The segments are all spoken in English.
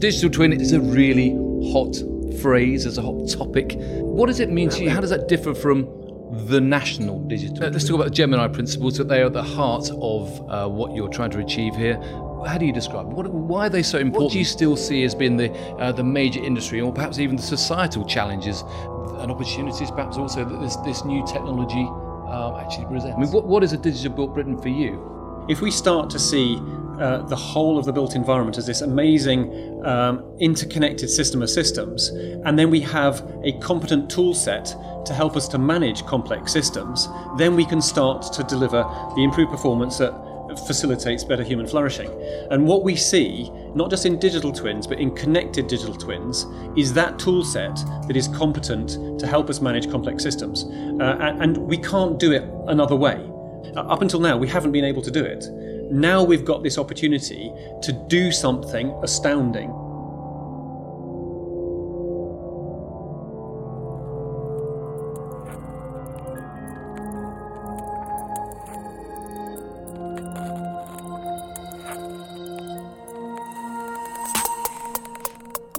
Digital twin is a really hot phrase, it's a hot topic. What does it mean to you? How does that differ from the national digital? Let's talk about the Gemini principles, that they are at the heart of what you're trying to achieve here. How do you describe them? Why are they so important? What do you still see as being the major industry, or perhaps even the societal challenges and opportunities, perhaps also that this new technology actually presents? I mean, what is a Digital Built Britain for you? If we start to see the whole of the built environment as this amazing interconnected system of systems, and then we have a competent tool set to help us to manage complex systems, then we can start to deliver the improved performance that facilitates better human flourishing. And what we see, not just in digital twins, but in connected digital twins, is that tool set that is competent to help us manage complex systems. And we can't do it another way. Up until now, we haven't been able to do it. Now we've got this opportunity to do something astounding.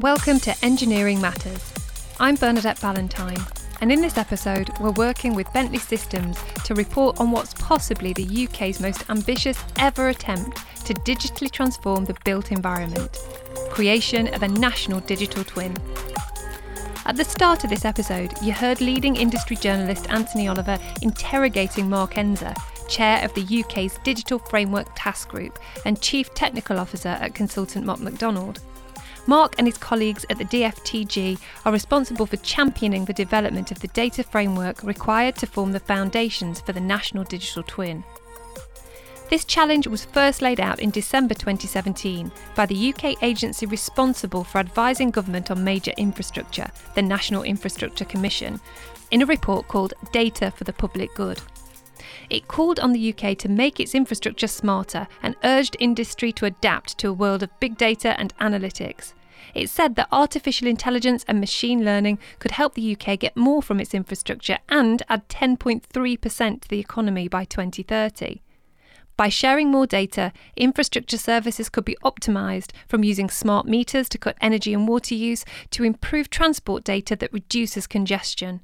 Welcome to Engineering Matters. I'm Bernadette Ballantyne, and in this episode we're working with Bentley Systems to report on what's possibly the UK's most ambitious ever attempt to digitally transform the built environment, creation of a national digital twin. At the start of this episode, you heard leading industry journalist Anthony Oliver interrogating Mark Enzer, Chair of the UK's Digital Framework Task Group and Chief Technical Officer at consultant Mott MacDonald. Mark and his colleagues at the DFTG are responsible for championing the development of the data framework required to form the foundations for the National Digital Twin. This challenge was first laid out in December 2017 by the UK agency responsible for advising government on major infrastructure, the National Infrastructure Commission, in a report called Data for the Public Good. It called on the UK to make its infrastructure smarter and urged industry to adapt to a world of big data and analytics. It said that artificial intelligence and machine learning could help the UK get more from its infrastructure and add 10.3% to the economy by 2030. By sharing more data, infrastructure services could be optimised, from using smart meters to cut energy and water use to improve transport data that reduces congestion.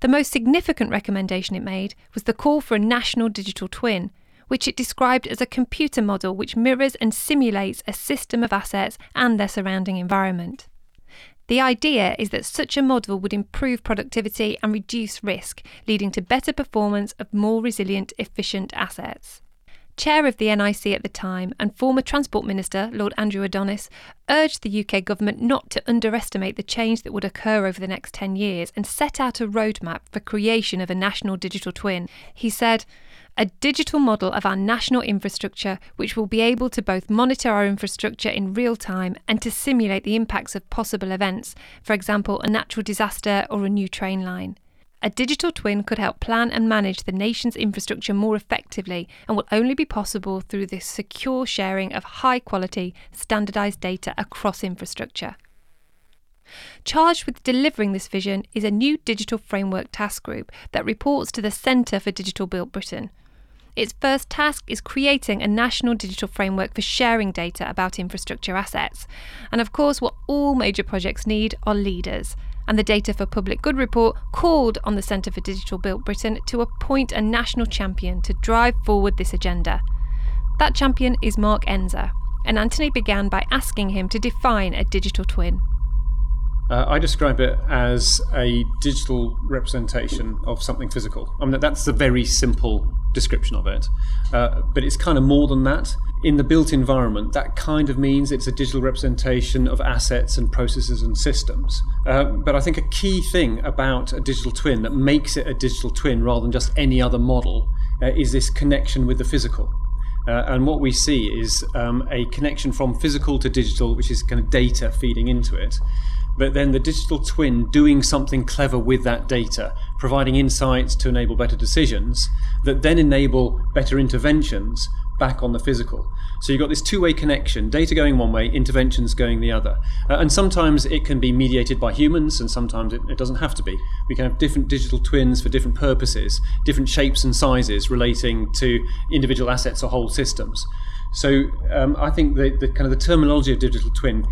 The most significant recommendation it made was the call for a national digital twin, which it described as a computer model which mirrors and simulates a system of assets and their surrounding environment. The idea is that such a model would improve productivity and reduce risk, leading to better performance of more resilient, efficient assets. Chair of the NIC at the time and former Transport Minister, Lord Andrew Adonis, urged the UK government not to underestimate the change that would occur over the next 10 years and set out a roadmap for creation of a national digital twin. He said, "A digital model of our national infrastructure which will be able to both monitor our infrastructure in real time and to simulate the impacts of possible events, for example, a natural disaster or a new train line. A digital twin could help plan and manage the nation's infrastructure more effectively and will only be possible through the secure sharing of high-quality, standardised data across infrastructure." Charged with delivering this vision is a new Digital Framework Task Group that reports to the Centre for Digital Built Britain. Its first task is creating a national digital framework for sharing data about infrastructure assets. And of course, what all major projects need are leaders. And the Data for Public Good report called on the Centre for Digital Built Britain to appoint a national champion to drive forward this agenda. That champion is Mark Enzer, and Anthony began by asking him to define a digital twin. I describe it as a digital representation of something physical. I mean, that's a very simple description of it, but it's kind of more than that. In the built environment, that kind of means it's a digital representation of assets and processes and systems. But I think a key thing about a digital twin that makes it a digital twin rather than just any other model is this connection with the physical. And what we see is a connection from physical to digital, which is kind of data feeding into it. But then the digital twin doing something clever with that data, providing insights to enable better decisions that then enable better interventions back on the physical. So you've got this two-way connection, data going one way, interventions going the other. And sometimes it can be mediated by humans, and sometimes it doesn't have to be. We can have different digital twins for different purposes, different shapes and sizes relating to individual assets or whole systems. So I think the kind of the terminology of digital twin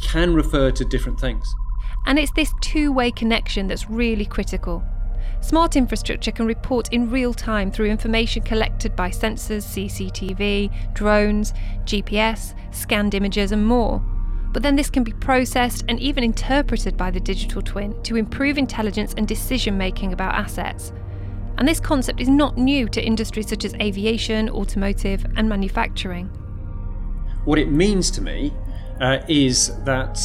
can refer to different things. And it's this two-way connection that's really critical. Smart infrastructure can report in real time through information collected by sensors, CCTV, drones, GPS, scanned images and more. But then this can be processed and even interpreted by the digital twin to improve intelligence and decision-making about assets. And this concept is not new to industries such as aviation, automotive and manufacturing. What it means to me is that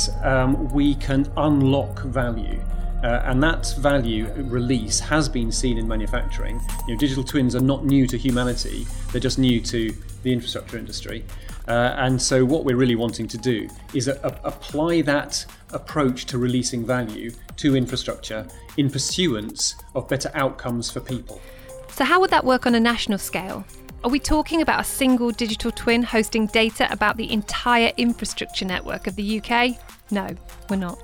we can unlock value. And that value release has been seen in manufacturing. You know, digital twins are not new to humanity, they're just new to the infrastructure industry. And so what we're really wanting to do is apply that approach to releasing value to infrastructure in pursuance of better outcomes for people. So how would that work on a national scale? Are we talking about a single digital twin hosting data about the entire infrastructure network of the UK? No, we're not.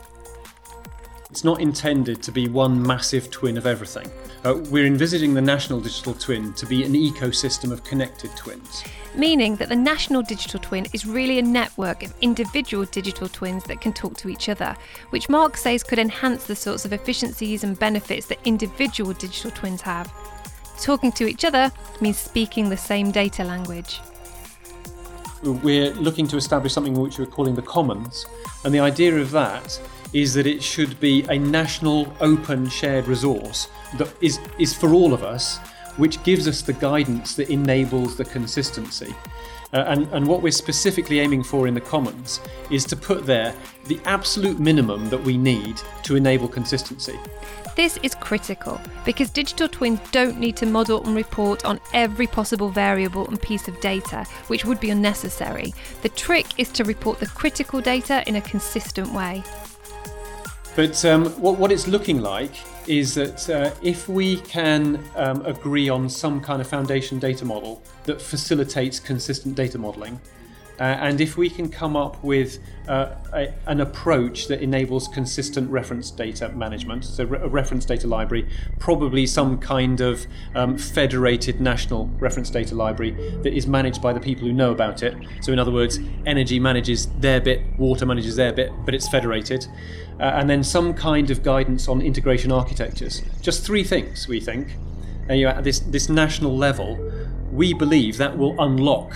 It's not intended to be one massive twin of everything. We're envisaging the National Digital Twin to be an ecosystem of connected twins. Meaning that the National Digital Twin is really a network of individual digital twins that can talk to each other, which Mark says could enhance the sorts of efficiencies and benefits that individual digital twins have. Talking to each other means speaking the same data language. We're looking to establish something which we're calling the Commons, and the idea of that is that it should be a national, open, shared resource that is for all of us, which gives us the guidance that enables the consistency. And what we're specifically aiming for in the Commons is to put there the absolute minimum that we need to enable consistency. This is critical because digital twins don't need to model and report on every possible variable and piece of data, which would be unnecessary. The trick is to report the critical data in a consistent way. But what it's looking like is that if we can agree on some kind of foundation data model that facilitates consistent data modelling, and if we can come up with an approach that enables consistent reference data management, so a reference data library, probably some kind of federated national reference data library that is managed by the people who know about it. So in other words, energy manages their bit, water manages their bit, but it's federated. And then some kind of guidance on integration architectures. Just three things, we think. And, you know, at this national level, we believe that will unlock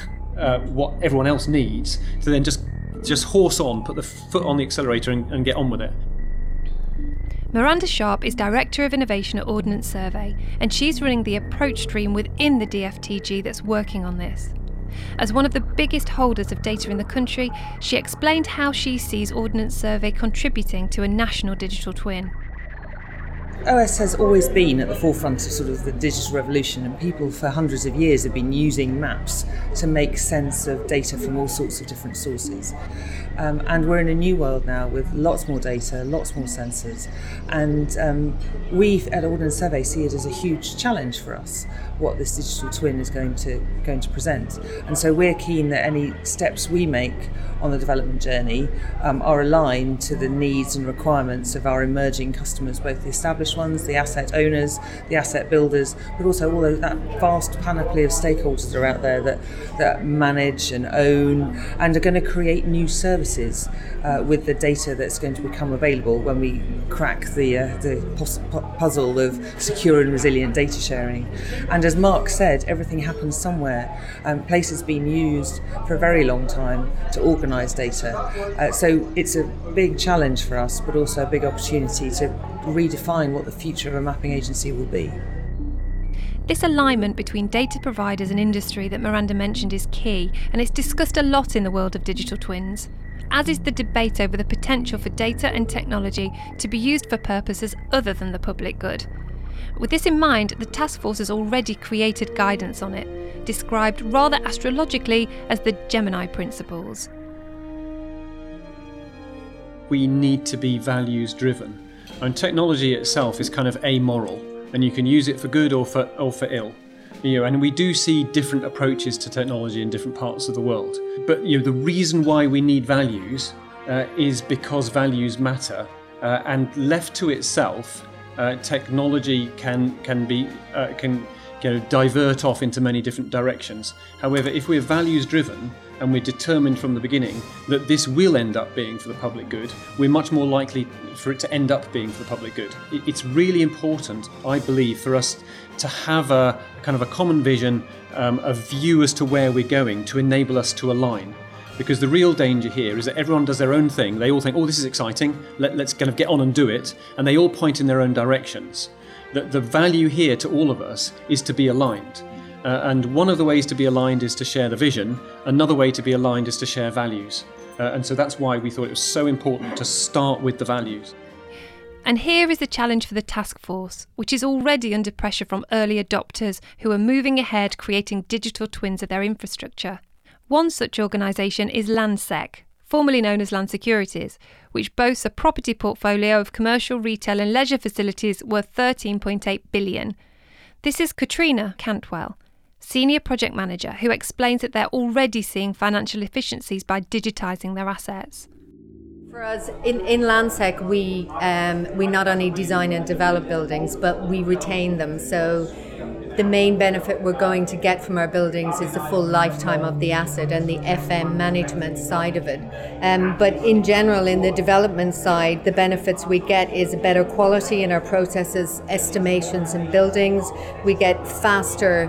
what everyone else needs to then just horse on, put the foot on the accelerator and get on with it. Miranda Sharp is Director of Innovation at Ordnance Survey, and she's running the approach stream within the DFTG that's working on this. As one of the biggest holders of data in the country, she explained how she sees Ordnance Survey contributing to a national digital twin. OS has always been at the forefront of sort of the digital revolution, and people for hundreds of years have been using maps to make sense of data from all sorts of different sources. And we're in a new world now with lots more data, lots more sensors, and we at Ordnance Survey see it as a huge challenge for us, what this digital twin is going to present. And so we're keen that any steps we make on the development journey are aligned to the needs and requirements of our emerging customers, both the established ones, the asset owners, the asset builders, but also all of that vast panoply of stakeholders that are out there that manage and own and are going to create new services with the data that's going to become available when we crack the puzzle of secure and resilient data sharing. And as Mark said, everything happens somewhere. Place has been used for a very long time to organise data. So it's a big challenge for us, but also a big opportunity to redefine what the future of a mapping agency will be. This alignment between data providers and industry that Miranda mentioned is key, and it's discussed a lot in the world of digital twins, as is the debate over the potential for data and technology to be used for purposes other than the public good. With this in mind, the task force has already created guidance on it, described rather astrologically as the Gemini principles. We need to be values driven. And technology itself is kind of amoral, and you can use it for good or for ill. era, and we do see different approaches to technology in different parts of the world. But the reason why we need values is because values matter, and left to itself, technology can divert off into many different directions. However, if we're values driven and we're determined from the beginning that this will end up being for the public good, we're much more likely for it to end up being for the public good. It's really important, I believe, for us to have a kind of a common vision, a view as to where we're going, to enable us to align. Because the real danger here is that everyone does their own thing. They all think, oh, this is exciting, let's kind of get on and do it. And they all point in their own directions. The value here to all of us is to be aligned. And one of the ways to be aligned is to share the vision. Another way to be aligned is to share values. And so that's why we thought it was so important to start with the values. And here is the challenge for the task force, which is already under pressure from early adopters who are moving ahead creating digital twins of their infrastructure. One such organisation is Landsec, formerly known as Land Securities, which boasts a property portfolio of commercial, retail and leisure facilities worth £13.8 billion. This is Katrina Cantwell, Senior Project Manager, who explains that they're already seeing financial efficiencies by digitising their assets. For us, in Landsec, we not only design and develop buildings, but we retain them. So the main benefit we're going to get from our buildings is the full lifetime of the asset and the FM management side of it. But in general, in the development side, the benefits we get is a better quality in our processes, estimations and buildings. We get faster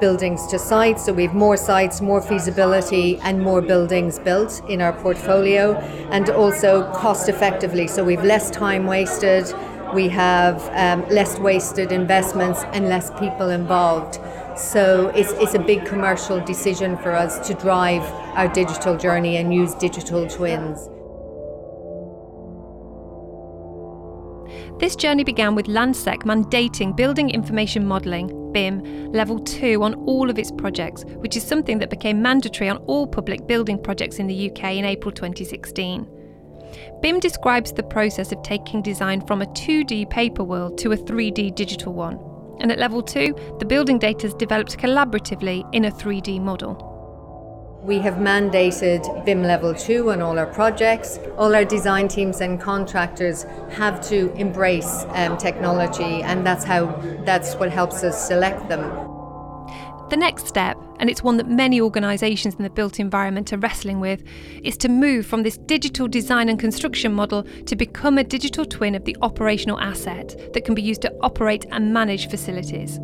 buildings to sites, so we have more sites, more feasibility and more buildings built in our portfolio, and also cost effectively, so we have less time wasted, we have less wasted investments and less people involved. So it's a big commercial decision for us to drive our digital journey and use digital twins. This journey began with Landsec mandating Building Information Modelling, BIM, Level 2 on all of its projects, which is something that became mandatory on all public building projects in the UK in April 2016. BIM describes the process of taking design from a 2D paper world to a 3D digital one. And at Level 2, the building data is developed collaboratively in a 3D model. We have mandated BIM Level 2 on all our projects. All our design teams and contractors have to embrace technology, and that's what helps us select them. The next step, and it's one that many organisations in the built environment are wrestling with, is to move from this digital design and construction model to become a digital twin of the operational asset that can be used to operate and manage facilities.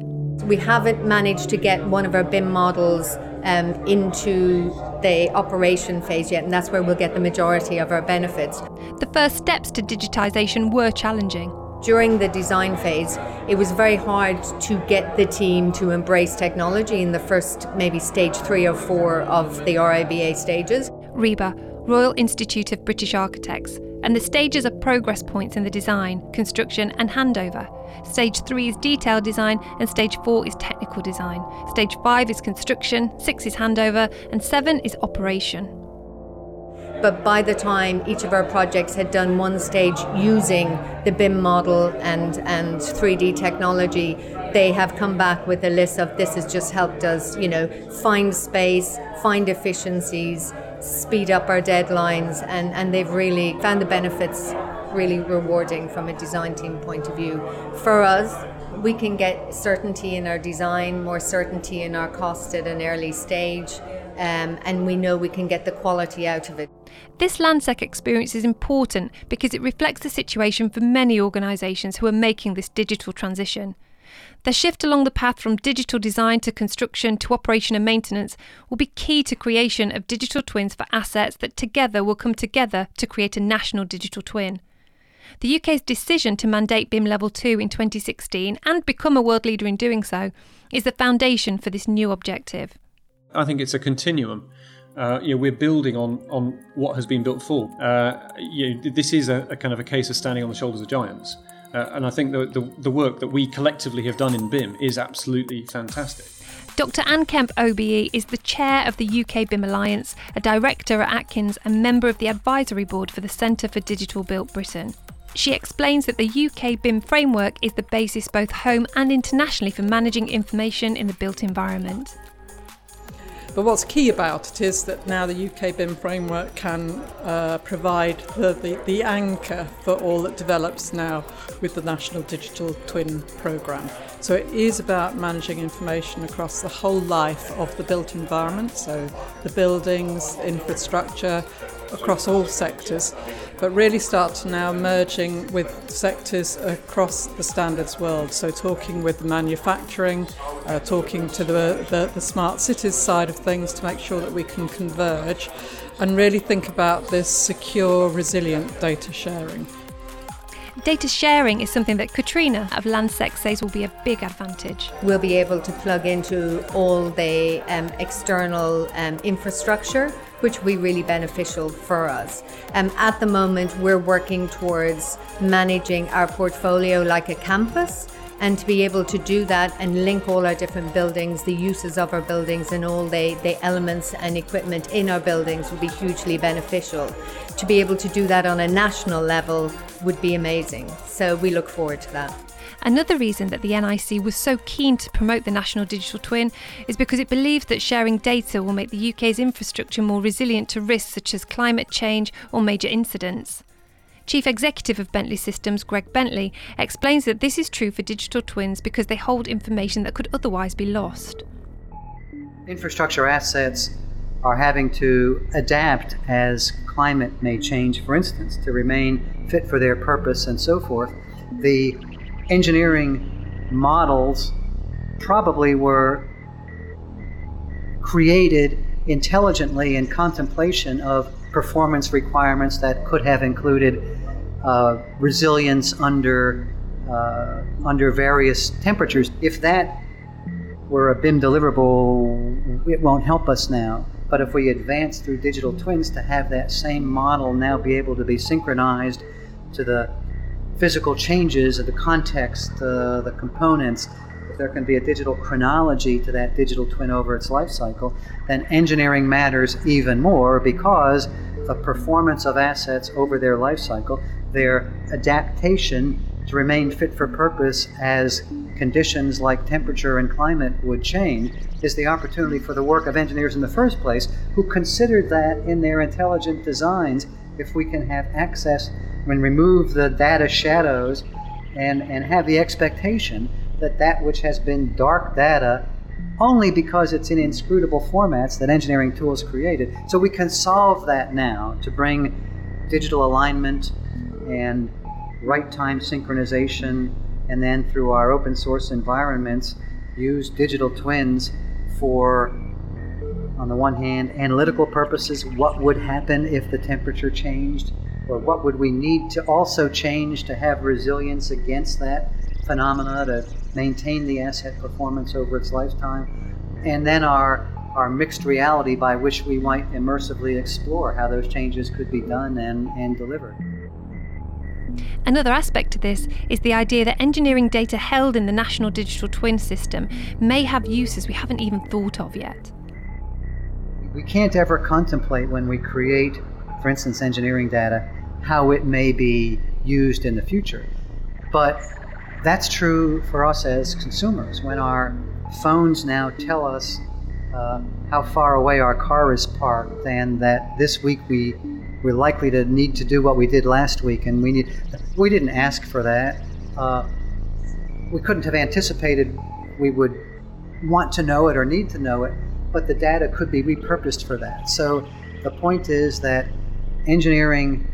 We haven't managed to get one of our BIM models into the operation phase yet, and that's where we'll get the majority of our benefits. The first steps to digitisation were challenging. During the design phase, it was very hard to get the team to embrace technology in the first maybe stage 3 or 4 of the RIBA stages. RIBA, Royal Institute of British Architects, and the stages are progress points in the design, construction and handover. Stage 3 is detailed design and Stage 4 is technical design. Stage 5 is construction, 6 is handover and 7 is operation. But by the time each of our projects had done one stage using the BIM model and 3D technology, they have come back with a list of this has just helped us, find space, find efficiencies, speed up our deadlines, and they've really found the benefits really rewarding from a design team point of view. For us, we can get certainty in our design, more certainty in our cost at an early stage, and we know we can get the quality out of it. This Landsec experience is important because it reflects the situation for many organisations who are making this digital transition. The shift along the path from digital design to construction to operation and maintenance will be key to creation of digital twins for assets that together will come together to create a national digital twin. The UK's decision to mandate BIM Level 2 in 2016 and become a world leader in doing so is the foundation for this new objective. I think it's a continuum. We're building on what has been built before. This is a kind of a case of standing on the shoulders of giants. And I think the work that we collectively have done in BIM is absolutely fantastic. Dr Anne Kemp, OBE, is the chair of the UK BIM Alliance, a director at Atkins and member of the advisory board for the Centre for Digital Built Britain. She explains that the UK BIM framework is the basis both home and internationally for managing information in the built environment. But what's key about it is that now the UK BIM framework can provide the anchor for all that develops now with the National Digital Twin Programme. So it is about managing information across the whole life of the built environment, so the buildings, infrastructure, across all sectors, but really start now merging with sectors across the standards world. So talking with manufacturing, talking to the smart cities side of things to make sure that we can converge and really think about this secure, resilient data sharing. Data sharing is something that Katrina of Landsec says will be a big advantage. We'll be able to plug into all the external infrastructure, which will be really beneficial for us. At the moment, we're working towards managing our portfolio like a campus, and to be able to do that and link all our different buildings, the uses of our buildings and all the elements and equipment in our buildings would be hugely beneficial. To be able to do that on a national level would be amazing. So we look forward to that. Another reason that the NIC was so keen to promote the National Digital Twin is because it believes that sharing data will make the UK's infrastructure more resilient to risks such as climate change or major incidents. Chief Executive of Bentley Systems, Greg Bentley, explains that this is true for digital twins because they hold information that could otherwise be lost. Infrastructure assets are having to adapt as climate may change, for instance, to remain fit for their purpose and so forth. The engineering models probably were created intelligently in contemplation of performance requirements that could have included resilience under various temperatures. If that were a BIM deliverable, it won't help us now. But if we advance through digital twins to have that same model now be able to be synchronized to the physical changes of the context, the components, if there can be a digital chronology to that digital twin over its life cycle, then engineering matters even more because the performance of assets over their life cycle, their adaptation to remain fit for purpose as conditions like temperature and climate would change, is the opportunity for the work of engineers in the first place who considered that in their intelligent designs. If we can have access and remove the data shadows and have the expectation that that which has been dark data only because it's in inscrutable formats that engineering tools created. So we can solve that now to bring digital alignment and right-time synchronization, and then through our open source environments, use digital twins for, on the one hand, analytical purposes, what would happen if the temperature changed, or what would we need to also change to have resilience against that phenomena to maintain the asset performance over its lifetime, and then our mixed reality by which we might immersively explore how those changes could be done and delivered. Another aspect to this is the idea that engineering data held in the National Digital Twin system may have uses we haven't even thought of yet. We can't ever contemplate when we create, for instance, engineering data, how it may be used in the future. But that's true for us as consumers. When our phones now tell us how far away our car is parked and that this week we're likely to need to do what we did last week, and we didn't ask for that. We couldn't have anticipated we would want to know it or need to know it, but the data could be repurposed for that. So the point is that engineering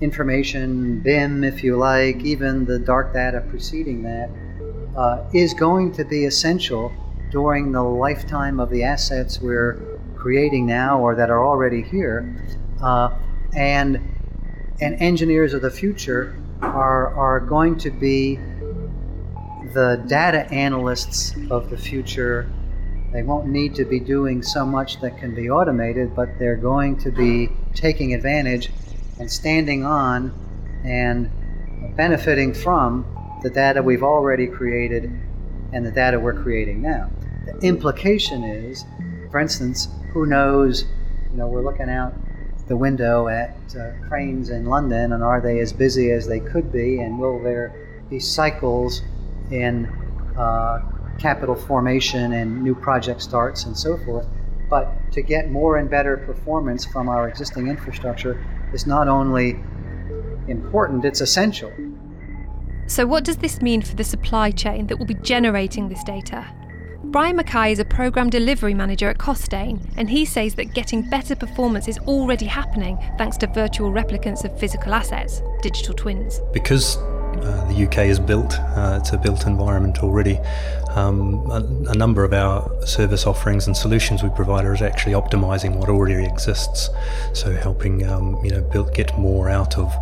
information, BIM if you like, even the dark data preceding that, is going to be essential during the lifetime of the assets we're creating now or that are already here. And engineers of the future are going to be the data analysts of the future. They won't need to be doing so much that can be automated, but they're going to be taking advantage and standing on and benefiting from the data we've already created and the data we're creating now. The implication is, for instance, who knows, we're looking out the window at cranes in London, and are they as busy as they could be, and will there be cycles in capital formation and new project starts and so forth. But to get more and better performance from our existing infrastructure is not only important, it's essential. So what does this mean for the supply chain that will be generating this data? Brian Mackay is a programme delivery manager at Costain, and he says that getting better performance is already happening thanks to virtual replicants of physical assets, digital twins. Because the UK is built, it's a built environment already, a number of our service offerings and solutions we provide are actually optimising what already exists, so helping get more out of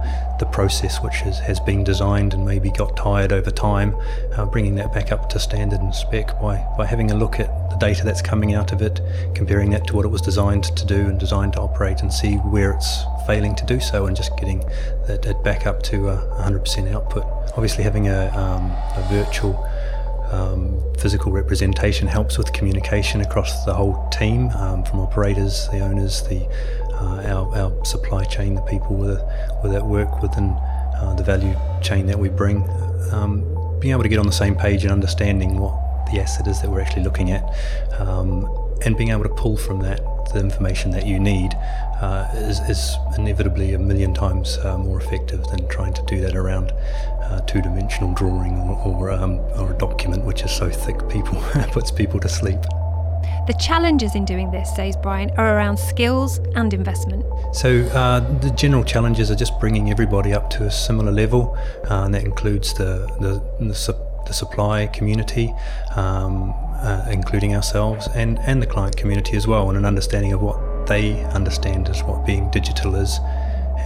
the process which has been designed and maybe got tired over time, bringing that back up to standard and spec by having a look at the data that's coming out of it, comparing that to what it was designed to do and designed to operate, and see where it's failing to do so, and just getting it back up to 100% output. Obviously having a virtual physical representation helps with communication across the whole team, from operators, the owners, our supply chain, the people that work within the value chain that we bring. Being able to get on the same page and understanding what the asset is that we're actually looking at, and being able to pull from that the information that you need is inevitably 1,000,000 times more effective than trying to do that around two-dimensional drawing or a document which is so thick puts people to sleep. The challenges in doing this, says Brian, are around skills and investment. So the general challenges are just bringing everybody up to a similar level, and that includes the supply community, including ourselves, and the client community as well, and an understanding of what they understand as what being digital is,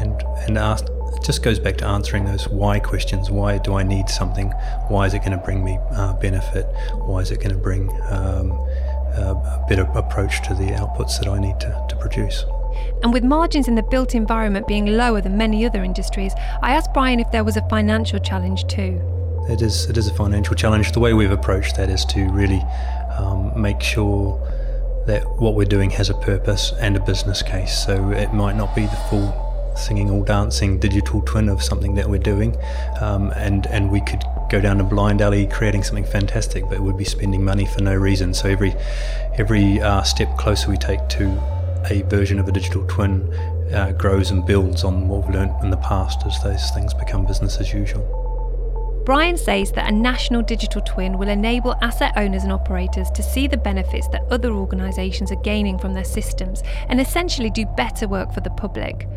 and ask. It just goes back to answering those why questions. Why do I need something? Why is it going to bring me benefit? Why is it going to bring a better approach to the outputs that I need to produce? And with margins in the built environment being lower than many other industries, I asked Brian if there was a financial challenge too. It is a financial challenge. The way we've approached that is to really make sure that what we're doing has a purpose and a business case. So it might not be the full singing or dancing digital twin of something that we're doing, and we could go down a blind alley creating something fantastic, but we'd be spending money for no reason. So every step closer we take to a version of a digital twin grows and builds on what we've learned in the past as those things become business as usual. Brian says that a national digital twin will enable asset owners and operators to see the benefits that other organisations are gaining from their systems and essentially do better work for the public.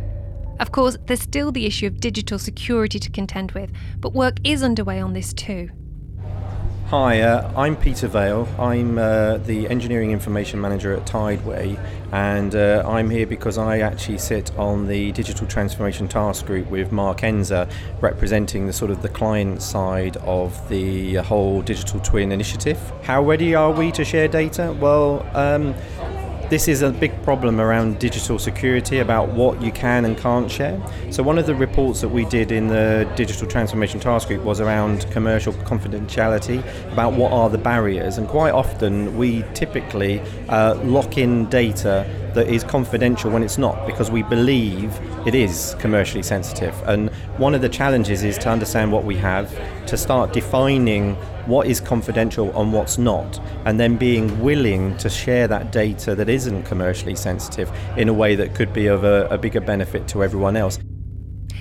Of course, there's still the issue of digital security to contend with, but work is underway on this too. Hi, I'm Peter Vale. I'm the Engineering Information Manager at Tideway, and I'm here because I actually sit on the Digital Transformation Task Group with Mark Enzer, representing the sort of the client side of the whole digital twin initiative. How ready are we to share data? Well, this is a big problem around digital security, about what you can and can't share. So one of the reports that we did in the Digital Transformation Task Group was around commercial confidentiality, about what are the barriers. And quite often we typically lock in data that is confidential when it's not, because we believe it is commercially sensitive. And one of the challenges is to understand what we have, to start defining what is confidential and what's not, and then being willing to share that data that isn't commercially sensitive in a way that could be of a bigger benefit to everyone else.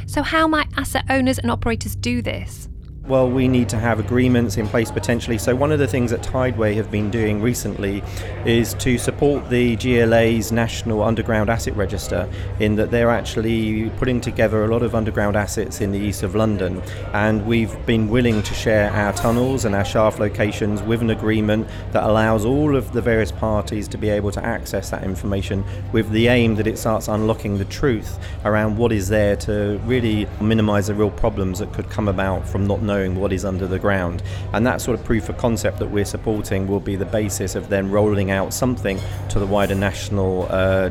So how might asset owners and operators do this? Well, we need to have agreements in place potentially. So one of the things that Tideway have been doing recently is to support the GLA's National Underground Asset Register, in that they're actually putting together a lot of underground assets in the east of London. And we've been willing to share our tunnels and our shaft locations with an agreement that allows all of the various parties to be able to access that information, with the aim that it starts unlocking the truth around what is there to really minimise the real problems that could come about from not knowing what is under the ground. And that sort of proof of concept that we're supporting will be the basis of then rolling out something to the wider national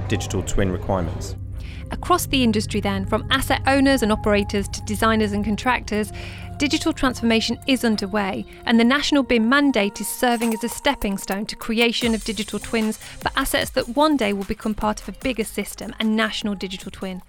digital twin requirements. Across the industry then, from asset owners and operators to designers and contractors, digital transformation is underway, and the National BIM mandate is serving as a stepping stone to creation of digital twins for assets that one day will become part of a bigger system, a national digital twin.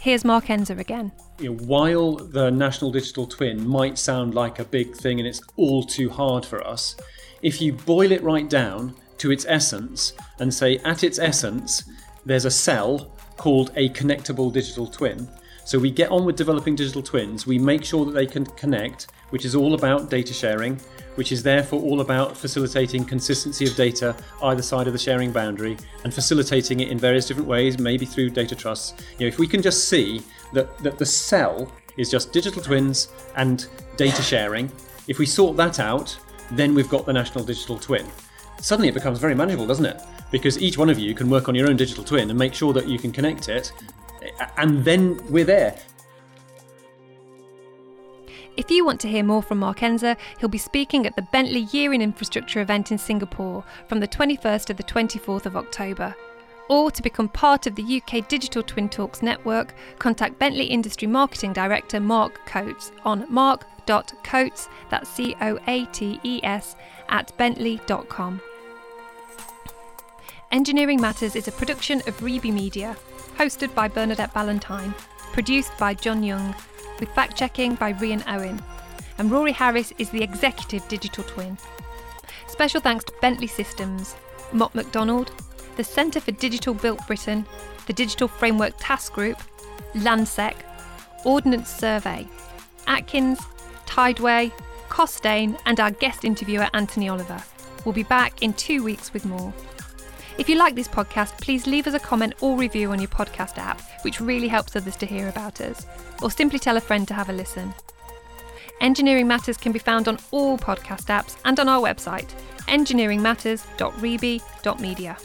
Here's Mark Enzer again. While the National Digital Twin might sound like a big thing and it's all too hard for us, if you boil it right down to its essence and say at its essence, there's a cell called a connectable digital twin. So we get on with developing digital twins, we make sure that they can connect, which is all about data sharing, which is therefore all about facilitating consistency of data either side of the sharing boundary and facilitating it in various different ways, maybe through data trusts. If we can just see that the cell is just digital twins and data sharing, if we sort that out, then we've got the National Digital Twin. Suddenly it becomes very manageable, doesn't it? Because each one of you can work on your own digital twin and make sure that you can connect it, and then we're there. If you want to hear more from Mark Enzer, he'll be speaking at the Bentley Year in Infrastructure event in Singapore from the 21st to the 24th of October. Or to become part of the UK Digital Twin Talks network, contact Bentley Industry Marketing Director Mark Coates on mark.coates, that's C-O-A-T-E-S, at bentley.com. Engineering Matters is a production of Reby Media, hosted by Bernadette Ballantyne, produced by John Young, with fact-checking by Rhian Owen, and Rory Harris is the Executive Digital Twin. Special thanks to Bentley Systems, Mott MacDonald, the Centre for Digital Built Britain, the Digital Framework Task Group, Landsec, Ordnance Survey, Atkins, Tideway, Costain, and our guest interviewer Anthony Oliver. We'll be back in 2 weeks with more. If you like this podcast, please leave us a comment or review on your podcast app, which really helps others to hear about us, or simply tell a friend to have a listen. Engineering Matters can be found on all podcast apps and on our website, engineeringmatters.reby.media.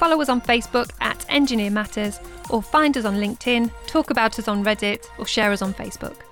Follow us on Facebook at Engineer Matters, or find us on LinkedIn, talk about us on Reddit, or share us on Facebook.